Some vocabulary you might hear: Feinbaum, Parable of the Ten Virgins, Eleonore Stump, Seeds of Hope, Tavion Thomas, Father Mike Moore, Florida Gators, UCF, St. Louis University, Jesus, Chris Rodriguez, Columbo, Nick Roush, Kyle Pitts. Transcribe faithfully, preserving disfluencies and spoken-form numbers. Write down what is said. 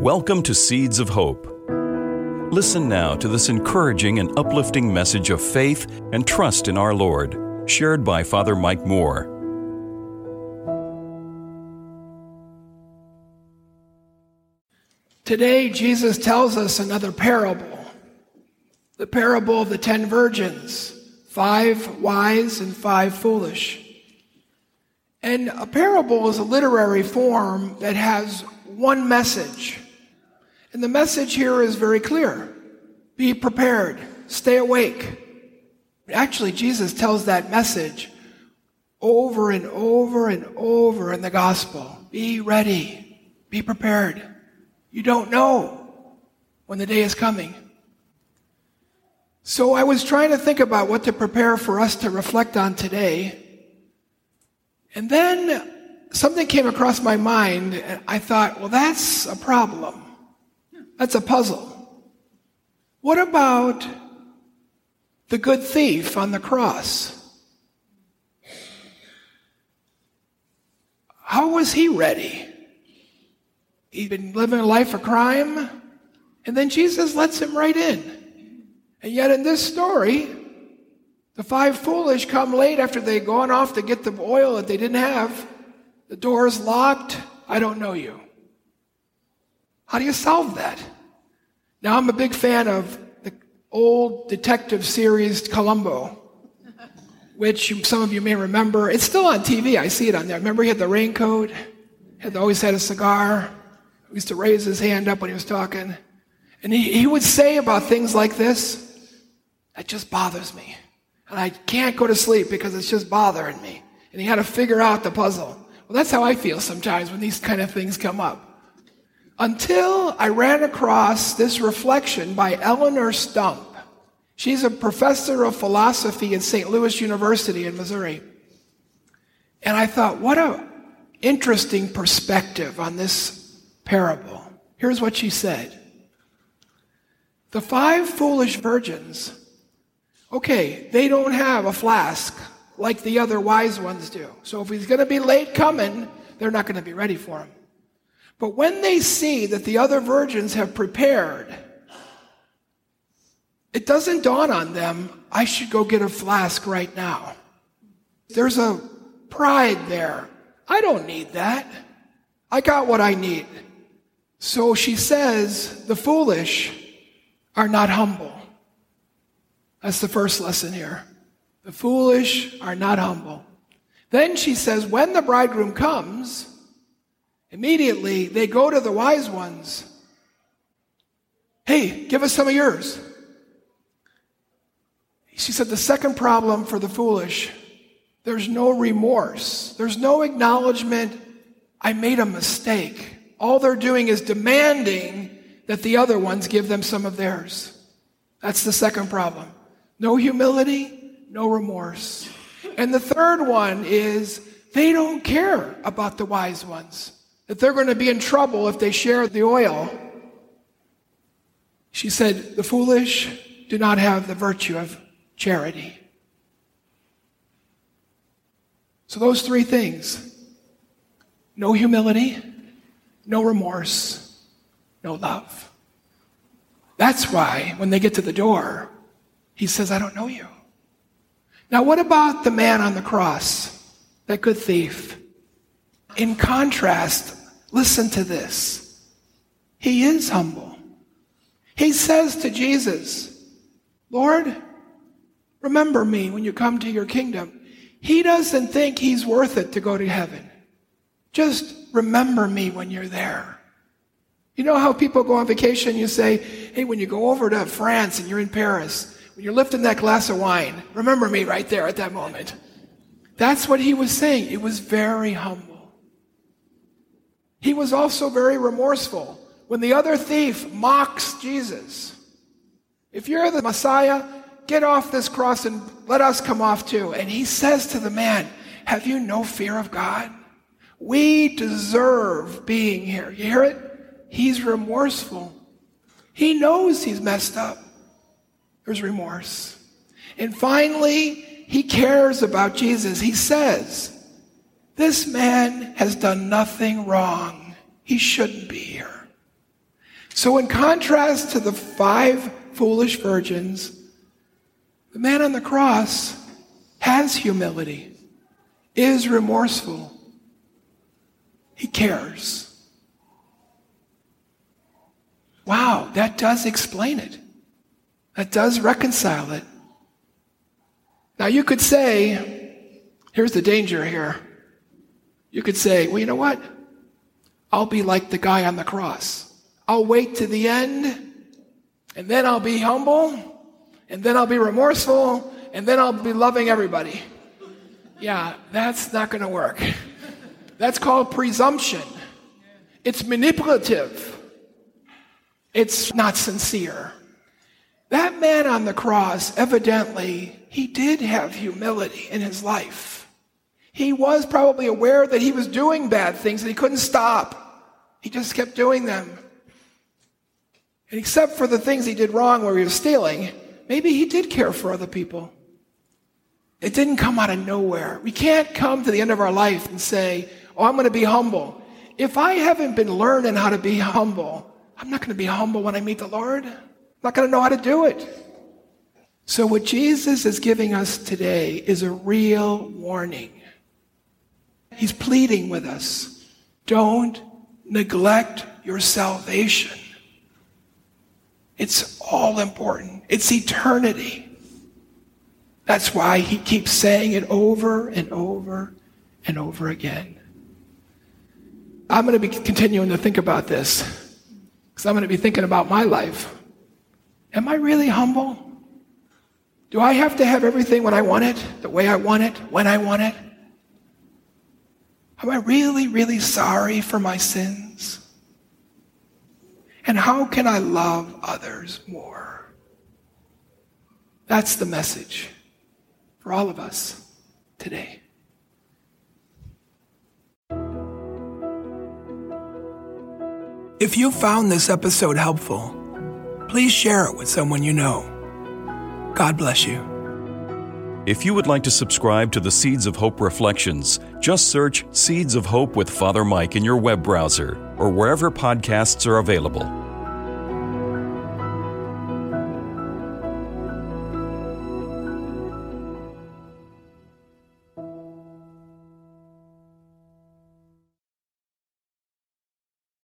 Welcome to Seeds of Hope. Listen now to this encouraging and uplifting message of faith and trust in our Lord, shared by Father Mike Moore. Today, Jesus tells us another parable, the parable of the ten virgins, five wise and five foolish. And a parable is a literary form that has one message. And the message here is very clear. Be prepared. Stay awake. Actually, Jesus tells that message over and over and over in the gospel. Be ready. Be prepared. You don't know when the day is coming. So I was trying to think about what to prepare for us to reflect on today. And then something came across my mind, and I thought, well, that's a problem. That's a puzzle. What about the good thief on the cross? How was he ready? He'd been living a life of crime, and then Jesus lets him right in. And yet in this story, the five foolish come late after they'd gone off to get the oil that they didn't have. The door's locked. I don't know you. How do you solve that? Now, I'm a big fan of the old detective series Columbo, which some of you may remember. It's still on T V. I see it on there. Remember he had the raincoat, had always had a cigar, he used to raise his hand up when he was talking. And he, he would say about things like this, that just bothers me. And I can't go to sleep because it's just bothering me. And he had to figure out the puzzle. Well, that's how I feel sometimes when these kind of things come up. Until I ran across this reflection by Eleonore Stump. She's a professor of philosophy at Saint Louis University in Missouri. And I thought, what an interesting perspective on this parable. Here's what she said. The five foolish virgins, okay, they don't have a flask like the other wise ones do. So if he's going to be late coming, they're not going to be ready for him. But when they see that the other virgins have prepared, it doesn't dawn on them, I should go get a flask right now. There's a pride there. I don't need that. I got what I need. So she says, the foolish are not humble. That's the first lesson here. The foolish are not humble. Then she says, when the bridegroom comes, immediately, they go to the wise ones. Hey, give us some of yours. She said the second problem for the foolish, there's no remorse. There's no acknowledgement, I made a mistake. All they're doing is demanding that the other ones give them some of theirs. That's the second problem. No humility, no remorse. And the third one is they don't care about the wise ones, that they're going to be in trouble if they share the oil. She said, the foolish do not have the virtue of charity. So those three things, no humility, no remorse, no love. That's why when they get to the door, he says, I don't know you. Now, what about the man on the cross, that good thief? In contrast, listen to this. He is humble. He says to Jesus, Lord, remember me when you come to your kingdom. He doesn't think he's worth it to go to heaven. Just remember me when you're there. You know how people go on vacation, you say, hey, when you go over to France and you're in Paris, when you're lifting that glass of wine, remember me right there at that moment. That's what he was saying. It was very humble. He was also very remorseful. When the other thief mocks Jesus, if you're the Messiah, get off this cross and let us come off too. And he says to the man, have you no fear of God? We deserve being here. You hear it? He's remorseful. He knows he's messed up. There's remorse. And finally, he cares about Jesus. He says, this man has done nothing wrong. He shouldn't be here. So in contrast to the five foolish virgins, the man on the cross has humility, is remorseful. He cares. Wow, that does explain it. That does reconcile it. Now you could say, here's the danger here. You could say, well, you know what? I'll be like the guy on the cross. I'll wait to the end, and then I'll be humble, and then I'll be remorseful, and then I'll be loving everybody. Yeah, that's not going to work. That's called presumption. It's manipulative. It's not sincere. That man on the cross, evidently, he did have humility in his life. He was probably aware that he was doing bad things, and he couldn't stop. He just kept doing them. And except for the things he did wrong where he was stealing, maybe he did care for other people. It didn't come out of nowhere. We can't come to the end of our life and say, oh, I'm going to be humble. If I haven't been learning how to be humble, I'm not going to be humble when I meet the Lord. I'm not going to know how to do it. So what Jesus is giving us today is a real warning. He's pleading with us. Don't neglect your salvation. It's all important. It's eternity. That's why he keeps saying it over and over and over again. I'm going to be continuing to think about this because I'm going to be thinking about my life. Am I really humble? Do I have to have everything when I want it, the way I want it, when I want it? Am I really, really sorry for my sins? And how can I love others more? That's the message for all of us today. If you found this episode helpful, please share it with someone you know. God bless you. If you would like to subscribe to the Seeds of Hope Reflections, just search Seeds of Hope with Father Mike in your web browser or wherever podcasts are available.